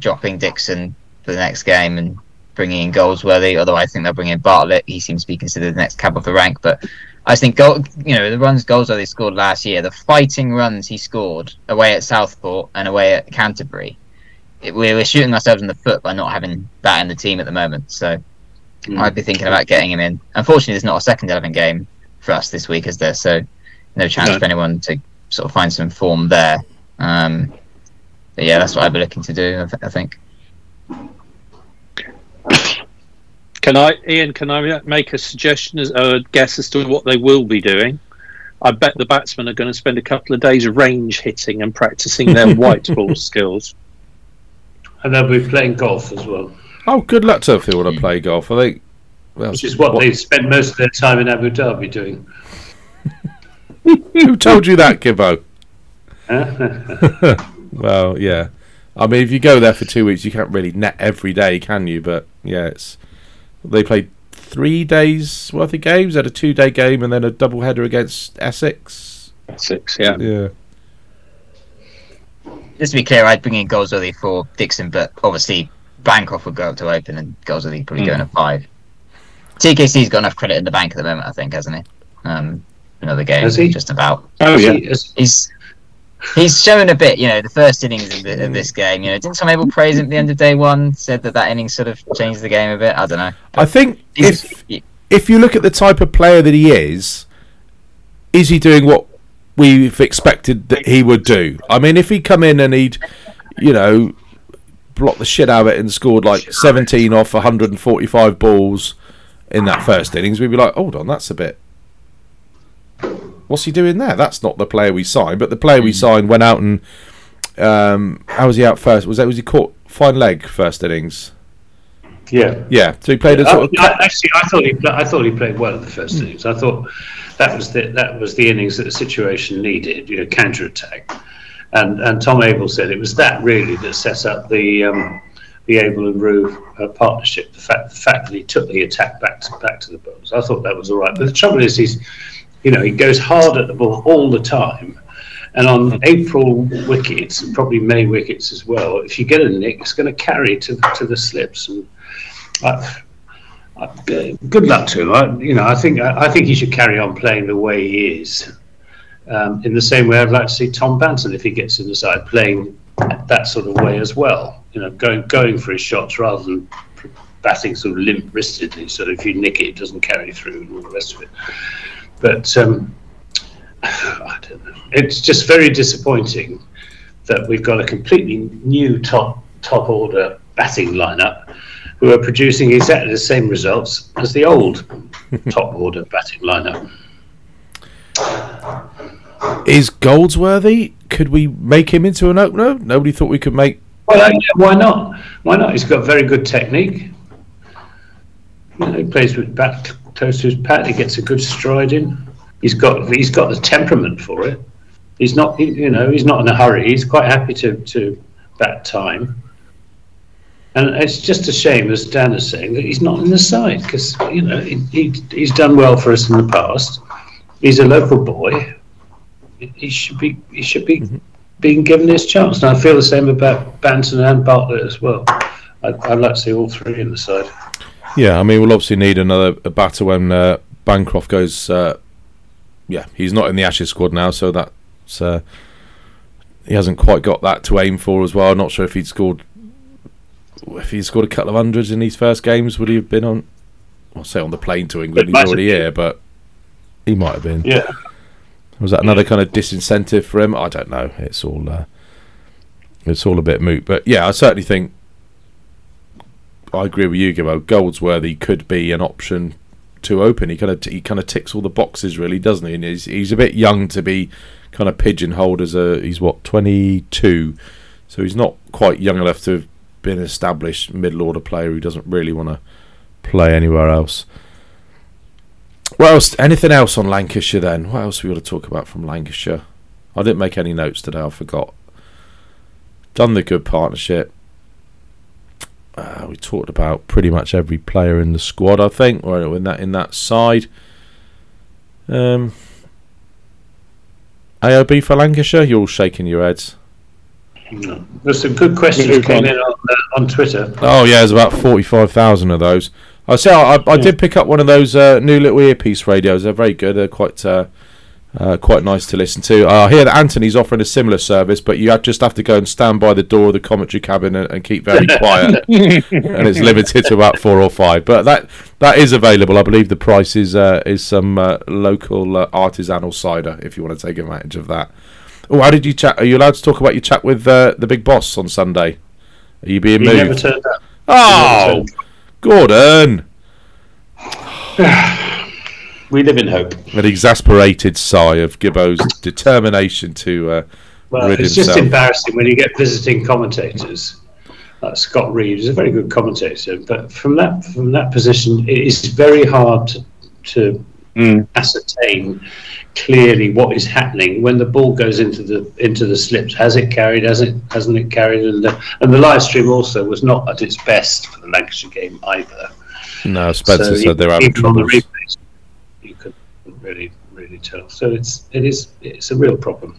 dropping Dixon for the next game and bringing in Goldsworthy, although I think they'll bring in Bartlett. He seems to be considered the next cab off the rank, but I think the runs Goldsworthy scored last year, the fighting runs he scored away at Southport and away at Canterbury, we're shooting ourselves in the foot by not having that in the team at the moment, so I'd be thinking about getting him in. Unfortunately, there's not a second 11 game for us this week, is there? So no chance for anyone to sort of find some form there. But yeah, that's what I'd be looking to do, I think. Can I make a suggestion, a guess as to what they will be doing? I bet the batsmen are going to spend a couple of days range hitting and practising their white ball skills. And they'll be playing golf as well. Oh, good luck to Turfield to play golf. I think, which is what they spend most of their time in Abu Dhabi doing. Who told you that, Gibbo? Well, yeah. I mean, if you go there for 2 weeks, you can't really net every day, can you? But yeah, they played 3 days worth of games. They had a 2-day game and then a double header against Essex. Essex, yeah. Yeah. Just to be clear, I'd bring in Goldsworthy for Dixon, but obviously Bancroft would go up to open and Goldsworthy probably going to 5. TKC's got enough credit in the bank at the moment, I think, hasn't he? Another game, has he? Just about. Oh yeah, he's shown a bit. The first innings of this game. Didn't Tom Abel praise him at the end of day one? Said that inning sort of changed the game a bit. I don't know. But I think if you look at the type of player that he is he doing what we've expected that he would do? I mean, if he'd come in and he'd, blocked the shit out of it and scored like 17 off 145 balls in that first innings, we'd be like, hold on, that's a bit. What's he doing there? That's not the player we signed. But the player we signed went out and how was he out first? Was he caught fine leg first innings? Yeah, yeah. So he played a sort of. Actually, I thought he played well in the first innings. I thought that was the innings that the situation needed. Counter attack, and Tom Abel said it was that really that set up the Abel and Rew partnership. The fact that he took the attack back to the bowlers. I thought that was all right. But the trouble is he's. He goes hard at the ball all the time, and on April wickets and probably May wickets as well. If you get a nick, it's going to carry to the slips. And good luck to him. I think he should carry on playing the way he is. In the same way, I'd like to see Tom Banton if he gets in the side playing that sort of way as well. Going for his shots rather than batting sort of limp-wristedly. So if you nick it, it doesn't carry through and all the rest of it. But I don't know. It's just very disappointing that we've got a completely new top order batting lineup who are producing exactly the same results as the old top order batting lineup. Is Goldsworthy? Could we make him into an opener? Nobody thought we could make. Well, why not? Why not? He's got very good technique. He plays with bat. Close to his pat, he gets a good stride in. He's got the temperament for it. He's not in a hurry. He's quite happy to bat time. And it's just a shame, as Dan is saying, that he's not in the side because he's done well for us in the past. He's a local boy. He should be being given his chance. And I feel the same about Banton and Bartlett as well. I'd like to see all three in the side. Yeah, I mean, we'll obviously need a batter when Bancroft goes. He's not in the Ashes squad now, so that's he hasn't quite got that to aim for as well. I'm not sure if he'd scored. If he scored a couple of hundreds in these first games, would he have been on? I'll say on the plane to England. He's already here, but He might have been. Yeah. Was that another kind of disincentive for him? I don't know. It's all a bit moot. But yeah, I certainly think I agree with you, Gibbo. Goldsworthy could be an option to open. He kind of ticks all the boxes, really, doesn't he? And he's a bit young to be kind of pigeonholed as a. He's what, 22, so he's not quite young enough to have been an established middle order player who doesn't really want to play anywhere else. What else? Anything else on Lancashire then? What else we want to talk about from Lancashire? I didn't make any notes today. I forgot. Done the good partnership. We talked about pretty much every player in the squad, I think, or in that side. AOB for Lancashire. You're all shaking your heads. No. There's some good questions came in on Twitter. Oh yeah, there's about 45,000 of those. I did pick up one of those new little earpiece radios. They're very good. They're quite nice to listen to. I hear that Anthony's offering a similar service, but you just have to go and stand by the door of the commentary cabin and keep very quiet. And it's limited to about 4 or 5. But that is available. I believe the price is some local artisanal cider, if you want to take advantage of that. Oh, how did you chat? Are you allowed to talk about your chat with the big boss on Sunday? Are you being moved? Never turned up. Oh, Gordon. We live in hope. An exasperated sigh of Gibbo's determination to rid himself. It's just embarrassing when you get visiting commentators. Like Scott Reed is a very good commentator, but from that position, it is very hard to ascertain clearly what is happening when the ball goes into the slips. Has it carried? Hasn't it carried? And the live stream also was not at its best for the Lancashire game either. No, Spencer said they're having trouble. Even on the replays, you couldn't really tell. So it's a real problem.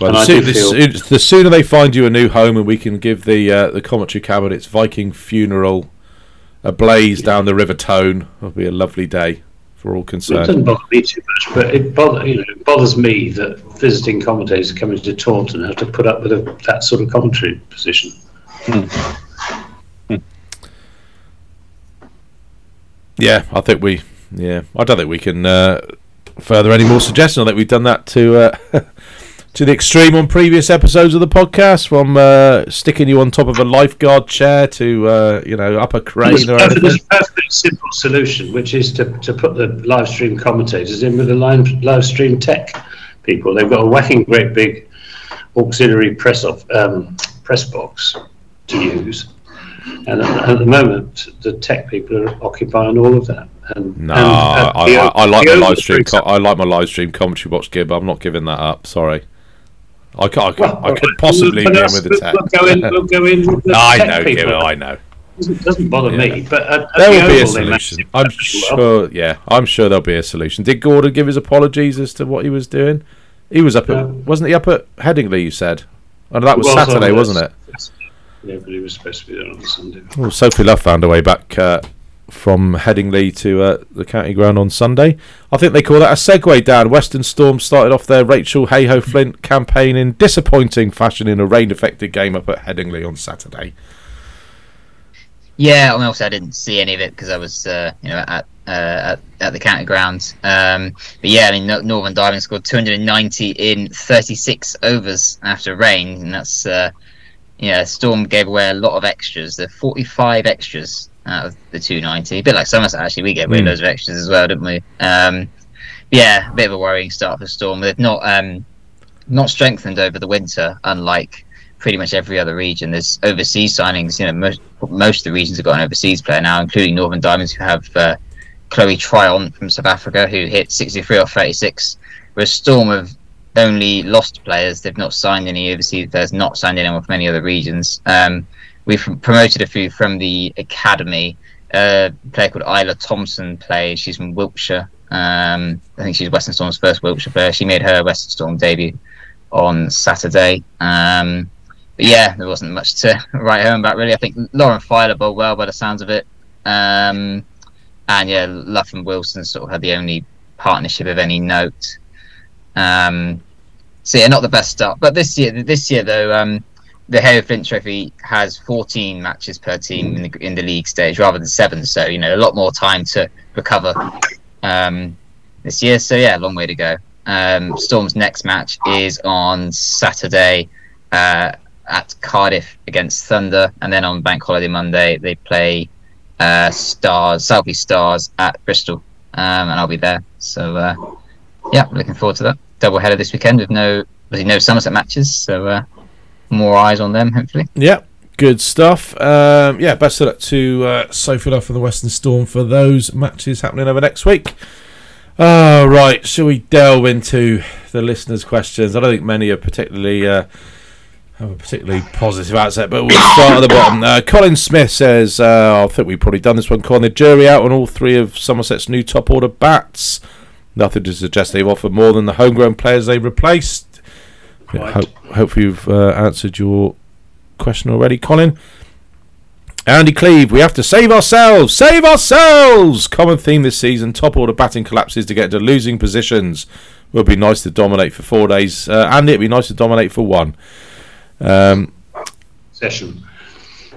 Well, the sooner they find you a new home, and we can give the commentary cabin its Viking funeral. A blaze down the River Tone. It'll be a lovely day for all concerned. It doesn't bother me too much, but it bothers me that visiting commentators are coming to taunt and have to put up with that sort of commentary position. Yeah, I don't think we can further any more suggestions. I think we've done that to to the extreme on previous episodes of the podcast, from sticking you on top of a lifeguard chair to up a crane. There's a perfectly simple solution, which is to put the live stream commentators in with the live stream tech people. They've got a whacking great big auxiliary press box to use, and at the moment the tech people are occupying all of that. I like my live stream commentary box, Gib. I'm not giving that up. Sorry. I could possibly be in with the tech. We'll go in with the tech people. I know. It doesn't bother me. But there will be a solution. I'm sure. Well. Yeah, I'm sure there'll be a solution. Did Gordon give his apologies as to what he was doing? He was up at, wasn't he? Up at Headingley, you said. And that was Saturday, wasn't it? Yes. Nobody was supposed to be there on Sunday. Well, Sophie Love found a way back from Headingley to the county ground on Sunday. I think they call that a segue, Dan. Western Storm started off their Rachel Hayhoe Flint campaign in disappointing fashion in a rain-affected game up at Headingley on Saturday. Yeah, and also I didn't see any of it because I was at the county ground. But yeah, I mean, Northern Diving scored 290 in 36 overs after rain, and that's Storm gave away a lot of extras. There are 45 extras out of the 290, a bit like Somerset actually. We get windows of extras as well, didn't we? A bit of a worrying start for Storm. They've not strengthened over the winter, unlike pretty much every other region. There's overseas signings. Most of the regions have got an overseas player now, including Northern Diamonds, who have Chloe Tryon from South Africa, who hit 63 off 36. Whereas Storm have only lost players. They've not signed any overseas players. Not signed anyone from any other regions. We've promoted a few from the academy. A player called Isla Thompson played. She's from Wiltshire. I think she's Western Storm's first Wiltshire player. She made her Western Storm debut on Saturday. But yeah, there wasn't much to write home about, really. I think Lauren Filer bowled well by the sounds of it. And Luff and Wilson sort of had the only partnership of any note. Not the best start. But this year though... the Hayhoe Flint Trophy has 14 matches per team in the league stage rather than 7, so a lot more time to recover this year. So yeah, long way to go. Storm's next match is on Saturday at Cardiff against Thunder, and then on Bank Holiday Monday they play South East Stars at Bristol, and I'll be there. So yeah, looking forward to that double header this weekend with no Somerset matches. So more eyes on them, hopefully. Yeah. Good stuff. Yeah, best of luck to Sophie Love for the Western Storm for those matches happening over next week. Right, shall we delve into the listeners' questions? I don't think many are have a particularly positive outset, but we'll start at the bottom. Colin Smith says, I think we've probably done this one, calling the jury out on all three of Somerset's new top-order bats. Nothing to suggest they've offered more than the homegrown players they replaced. Right. Hopefully you've answered your question already, Colin. Andy Cleve, we have to save ourselves. Common theme this season, top order batting collapses to get into losing positions. Would be nice to dominate for 4 days, Andy. It'd be nice to dominate for one session.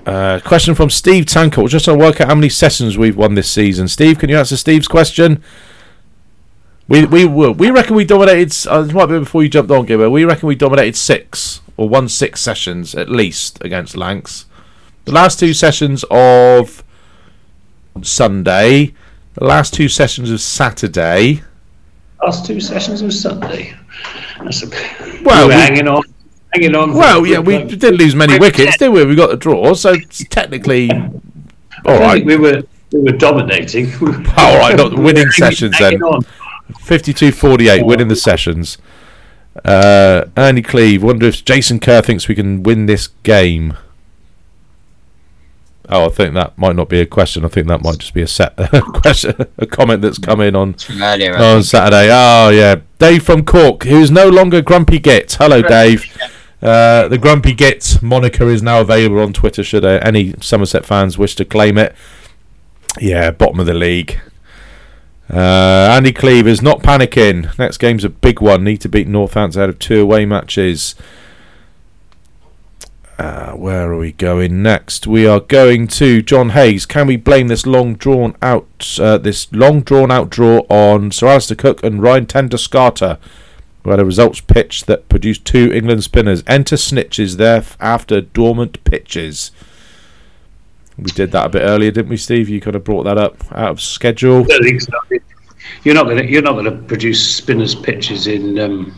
Question from Steve Tancock, just to work out how many sessions we've won this season. Steve, can you answer Steve's question? We reckon we dominated, this might be before you jumped on, Gibber, we reckon we dominated 6 sessions at least against Lancs. The last two sessions of Sunday, the last two sessions of Saturday. Last two sessions of Sunday. That's okay. Well, we were hanging on. Well, yeah, we didn't lose many wickets, did we? We got the draw, so it's technically, all right. I think we were dominating. All right, not winning sessions then. 52-48, winning the sessions. Ernie Cleve, wonder if Jason Kerr thinks we can win this game. Oh, I think that might not be a question. I think that might just be a set question, a comment that's come in on Saturday. Oh yeah, Dave from Cork, who is no longer Grumpy Git. Hello, Dave. The Grumpy Git moniker is now available on Twitter. Should any Somerset fans wish to claim it? Yeah, bottom of the league. Andy Cleve is not panicking. Next game's a big one. Need to beat Northants out of 2 away matches. Where are we going next? We are going to John Hayes. Can we blame this long drawn out draw on Sir Alistair Cook and Ryan Tanduscarter, where the results pitch that produced 2 England spinners? Enter snitches there after dormant pitches. We did that a bit earlier, didn't we, Steve? You could have brought that up out of schedule. You're not going to produce spinners pitches in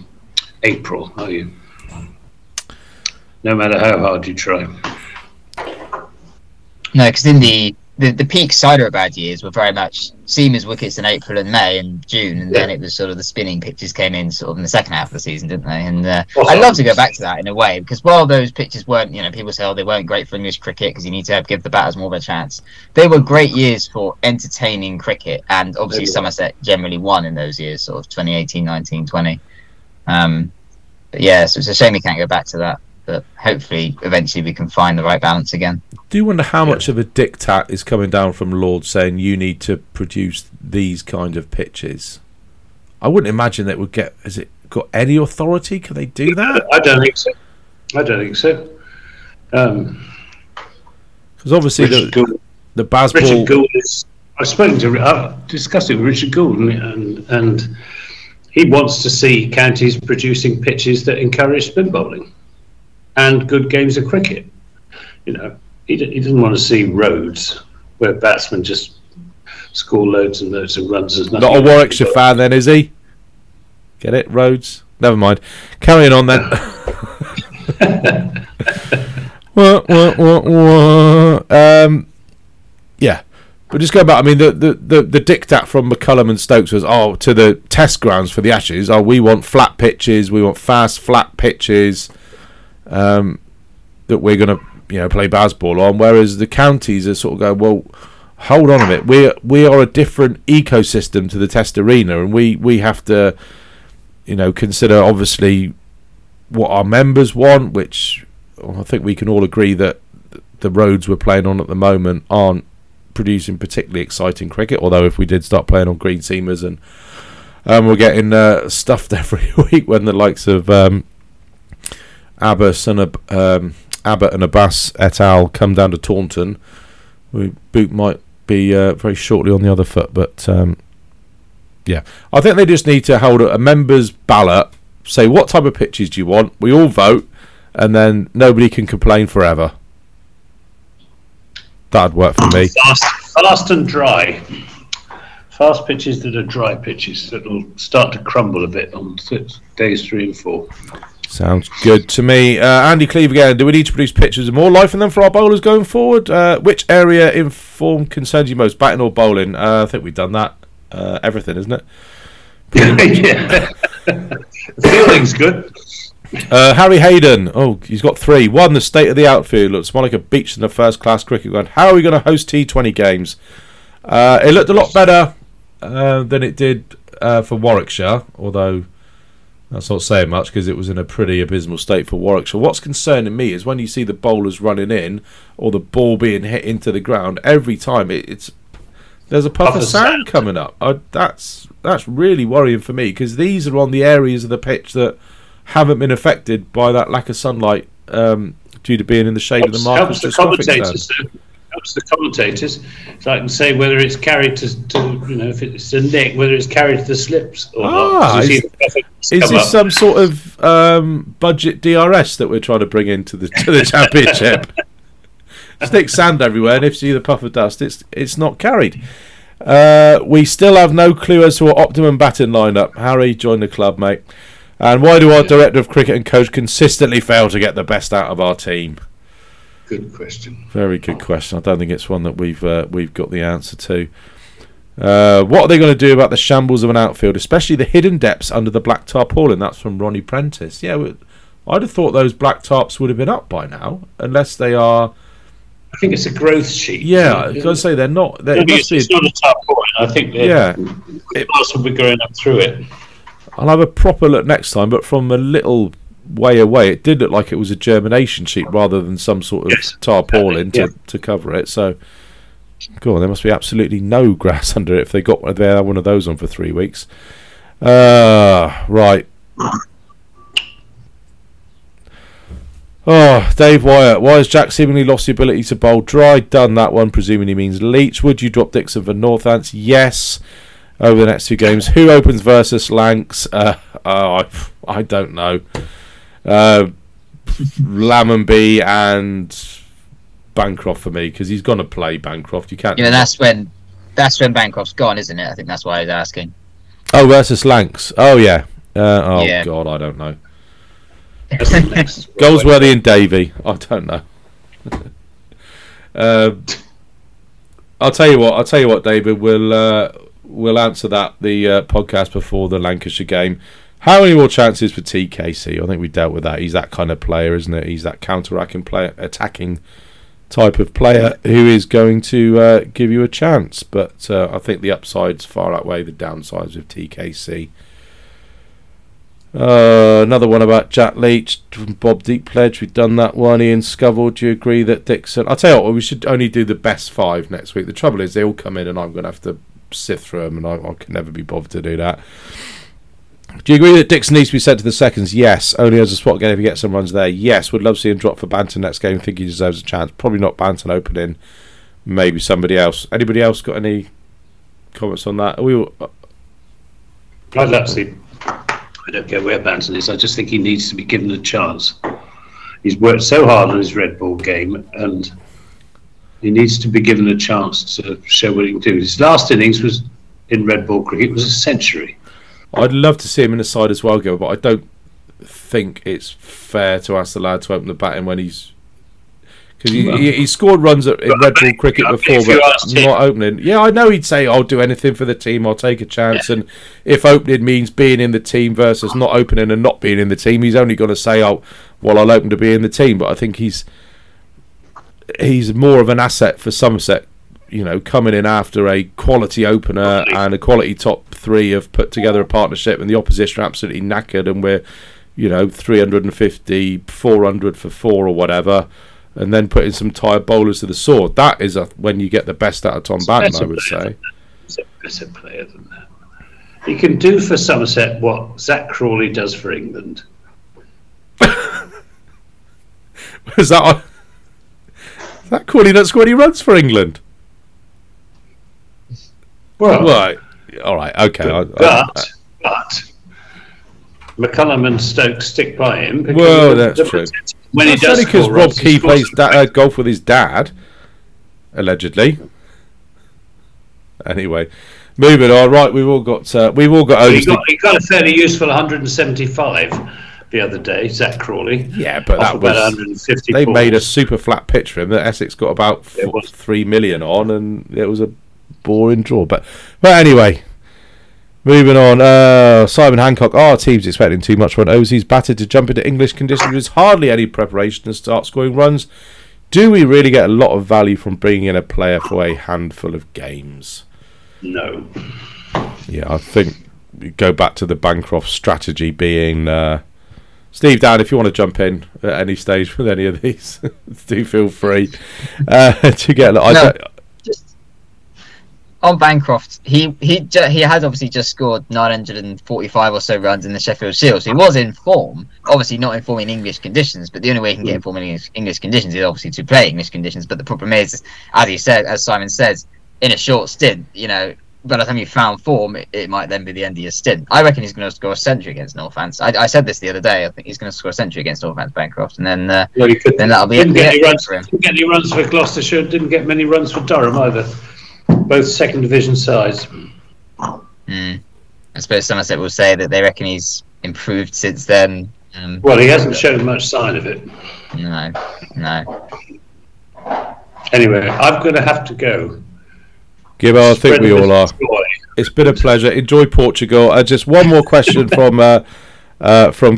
April, are you? No matter how hard you try. No, because in the peak cider of bad years were very much seamers wickets in April and May and June, and then it was sort of the spinning pitches came in sort of in the second half of the season, didn't they? And I'd love to go back to that in a way, because while those pitches weren't, people say, they weren't great for English cricket because you need to give the batters more of a chance. They were great years for entertaining cricket, and obviously Somerset generally won in those years, sort of 2018, 19, 20. But yeah, so it's a shame we can't go back to that. But hopefully, eventually, we can find the right balance again. I do wonder how much of a diktat is coming down from Lord saying you need to produce these kind of pitches. I wouldn't imagine that would get. Has it got any authority? Can they do that? I don't think so. Because obviously the Baz ball. Richard Gould is. I've discussed it with Richard Gould, and he wants to see counties producing pitches that encourage spin bowling and good games of cricket. He doesn't want to see roads where batsmen just score loads and loads of runs. As nothing. Not a Warwickshire fan then, is he? Get it? Roads? Never mind. Carrying on then. Yeah. But just going back, the diktat from McCullum and Stokes was, to the test grounds for the Ashes, we want flat pitches, we want fast flat pitches, that we're going to play Baz ball on, whereas the counties are sort of going, well, hold on a minute, we are a different ecosystem to the test arena, and we have to consider obviously what our members want, which I think we can all agree that the roads we're playing on at the moment aren't producing particularly exciting cricket, although if we did start playing on green seamers and we're getting stuffed every week when the likes of Abbott and Abbas et al. Come down to Taunton. Boot might be very shortly on the other foot, but Yeah, I think they just need to hold a members' ballot, say what type of pitches do you want, we all vote, and then nobody can complain forever. That'd work for me. Fast and dry. Fast pitches that are dry pitches that will start to crumble a bit on days 3 and 4. Sounds good to me. Andy Cleve again, do we need to produce pitches of more life in them for our bowlers going forward? Which area in form concerns you most, batting or bowling? I think we've done that. Everything, isn't it? Yeah. Fielding's good. Harry Hayden, he's got 3. 1, the state of the outfield looks more like a beach than a first-class cricket ground. How are we going to host T20 games? It looked a lot better than it did for Warwickshire, although that's not saying much because it was in a pretty abysmal state for Warwickshire. What's concerning me is when you see the bowlers running in or the ball being hit into the ground, every time there's a puff of sand coming up. That's really worrying for me because these are on the areas of the pitch that haven't been affected by that lack of sunlight due to being in the shade of the market. Helps the commentators, so I can say whether it's carried to if it's a nick, whether it's carried to the slips or not. Is this some sort of budget DRS that we're trying to bring into the championship? Stick sand everywhere, and if you see the puff of dust, it's not carried. We still have no clue as to our optimum batting lineup. Harry, join the club, mate. And why do our director of cricket and coach consistently fail to get the best out of our team? Good question. Very good question. I don't think it's one that we've got the answer to. What are they going to do about the shambles of an outfield, especially the hidden depths under the black tarpaulin? That's from Ronnie Prentice. Yeah, I'd have thought those black tarps would have been up by now, unless they are. I think it's a growth sheet. Yeah, I was going to say they're not. It's not a tarpaulin. I think the grass will be growing up through it. I'll have a proper look next time, but from a little way away, it did look like it was a germination sheet rather than some sort of tarpaulin to cover it. So, God, there must be absolutely no grass under it if they had one of those on for 3 weeks. Right. Dave Wyatt, why has Jack seemingly lost the ability to bowl dry? Done that one, presuming he means Leach. Would you drop Dixon for Northants? Yes. Over the next 2 games, who opens versus Lancs? I don't know. Lammonby and Bancroft for me because he's going to play Bancroft. You can't. Yeah, that's when Bancroft's gone, isn't it? I think that's why he's asking. Oh, versus Lancs. Oh yeah. God, I don't know. Goldsworthy and Davey. I don't know. I'll tell you what, David. We'll answer that the podcast before the Lancashire game. How many more chances for TKC? I think we dealt with that. He's that kind of player, isn't it? He's that counter-attacking player, type of player who is going to give you a chance. But I think the upsides far outweigh the downsides of TKC. Another one about Jack Leach, Bob Deepledge. We've done that one. Ian Scovel, do you agree that Dixon? I'll tell you what, we should only do the best 5 next week. The trouble is they all come in and I'm going to have to sift through them, and I can never be bothered to do that. Do you agree that Dixon needs to be sent to the seconds? Yes. Only as a spot game if he gets some runs there. Yes. Would love to see him drop for Banton next game. Think he deserves a chance. Probably not Banton opening. Maybe somebody else. Anybody else got any comments on that? I'd love to see. I don't care where Banton is. I just think he needs to be given a chance. He's worked so hard on his red ball game and he needs to be given a chance to show what he can do. His last innings was in red ball cricket. It was a century. I'd love to see him in the side as well, Gil, but I don't think it's fair to ask the lad to open the batting when he's... Because he scored runs in red ball cricket before, but not opening. Yeah, I know he'd say, I'll do anything for the team, I'll take a chance. Yeah. And if opening means being in the team versus not opening and not being in the team, he's only going to say, I'll open to be in the team. But I think he's more of an asset for Somerset, coming in after a quality opener and a quality top 3 have put together a partnership and the opposition are absolutely knackered and we're 350, 400 for 4 or whatever, and then putting some tired bowlers to the sword. That is when you get the best out of Tom Banton, I would say. He's a better player than that. He can do for Somerset what Zach Crawley does for England. Is that on? That Crawley doesn't score any runs for England. Well, right. all right, okay. But McCullum and Stokes stick by him. Well, that's true. When that's he does, because Rob Key plays golf with his dad, allegedly. Anyway, moving on. Right, we've all got. He got a fairly useful 175 the other day, Zach Crawley. Yeah, but that was 150. They made a super flat pitch for him. That Essex got about 3 million on, and it was a boring draw. But anyway. Moving on, Simon Hancock. Our team's expecting too much from Aussies. Batted to jump into English conditions with hardly any preparation and start scoring runs. Do we really get a lot of value from bringing in a player for a handful of games? No. Yeah, I think we go back to the Bancroft strategy being... Steve, Dan, if you want to jump in at any stage with any of these, do feel free to get... On Bancroft, he has obviously just scored 945 or so runs in the Sheffield Shield, so he was in form. Obviously not in form in English conditions, but the only way he can get in form in English conditions is obviously to play English conditions. But the problem is, as Simon says, in a short stint, by the time you found form, it might then be the end of your stint. I reckon he's going to score a century against Northants. I said this the other day. I think he's going to score a century against Northants Bancroft, and then that'll be it for him. Didn't get any runs for Gloucestershire. Didn't get many runs for Durham either. Both second division sides. I suppose Somerset will say that they reckon he's improved since then. Well, he hasn't shown much sign of it. No. Anyway, I'm going to have to go. Gibbo, I think we all are. It's been a pleasure. Enjoy Portugal. Just one more question from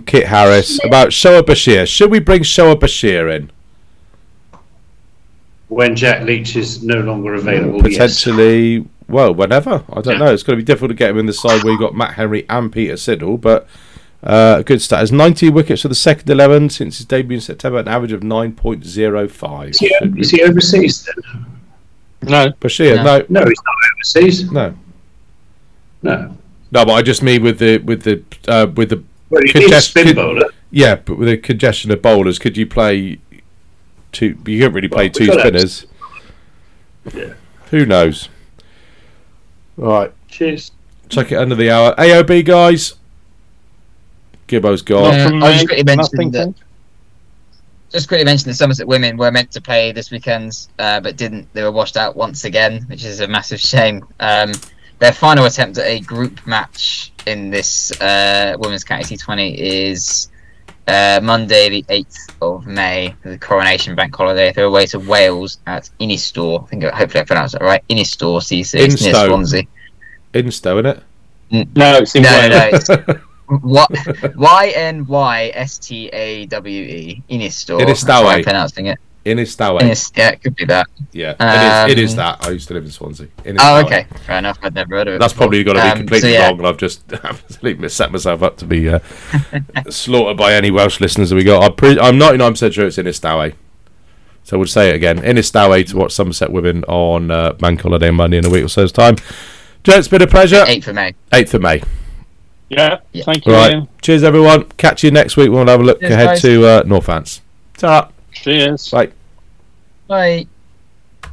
Kit Harris about Shoaib Bashir. Should we bring Shoaib Bashir in? When Jack Leach is no longer available, potentially, yes. Well, whenever. I don't know. It's going to be difficult to get him in the side where you've got Matt Henry and Peter Siddle, but a good stat. Has 90 wickets for the second 11 since his debut in September, an average of 9.05. Is he overseas then? No. Bashir, no. No, he's not overseas. No. No, but I just mean with the. Well, you need a spin bowler. Yeah, but with the congestion of bowlers, could you play? You don't really play two spinners. Yeah. Who knows? All right. Cheers. Check it under the hour. AOB, guys. Gibbo's gone. I just quickly mentioned that Somerset women were meant to play this weekend, but didn't. They were washed out once again, which is a massive shame. Their final attempt at a group match in this Women's County T20 is... Monday the 8th of May, the Coronation Bank Holiday. They're away to Wales at Inistore. Hopefully I pronounced that right. Inistore, C6, Instow. Near Swansea. Instow, isn't it? No, it's in Wales. It's Ynystawe. Inistore. Inistore. I'm pronouncing it. Inistore. Yeah, it could be that. Yeah, it is that. I used to live in Swansea. Inistore. Oh, okay. Fair enough. I'd never heard of it. That's probably going to be completely wrong, and I've just absolutely set myself up to be slaughtered by any Welsh listeners that we got. I'm 99% sure it's Inistore. So we'll say it again. Inistore to watch Somerset women on Bank Holiday Monday in a week or so's time. Joe, it's been a pleasure. 8th of May. Yeah. Thank you. Right. Ian. Cheers, everyone. Catch you next week. We'll have a look ahead to Northants. Ta. Cheers. Bye.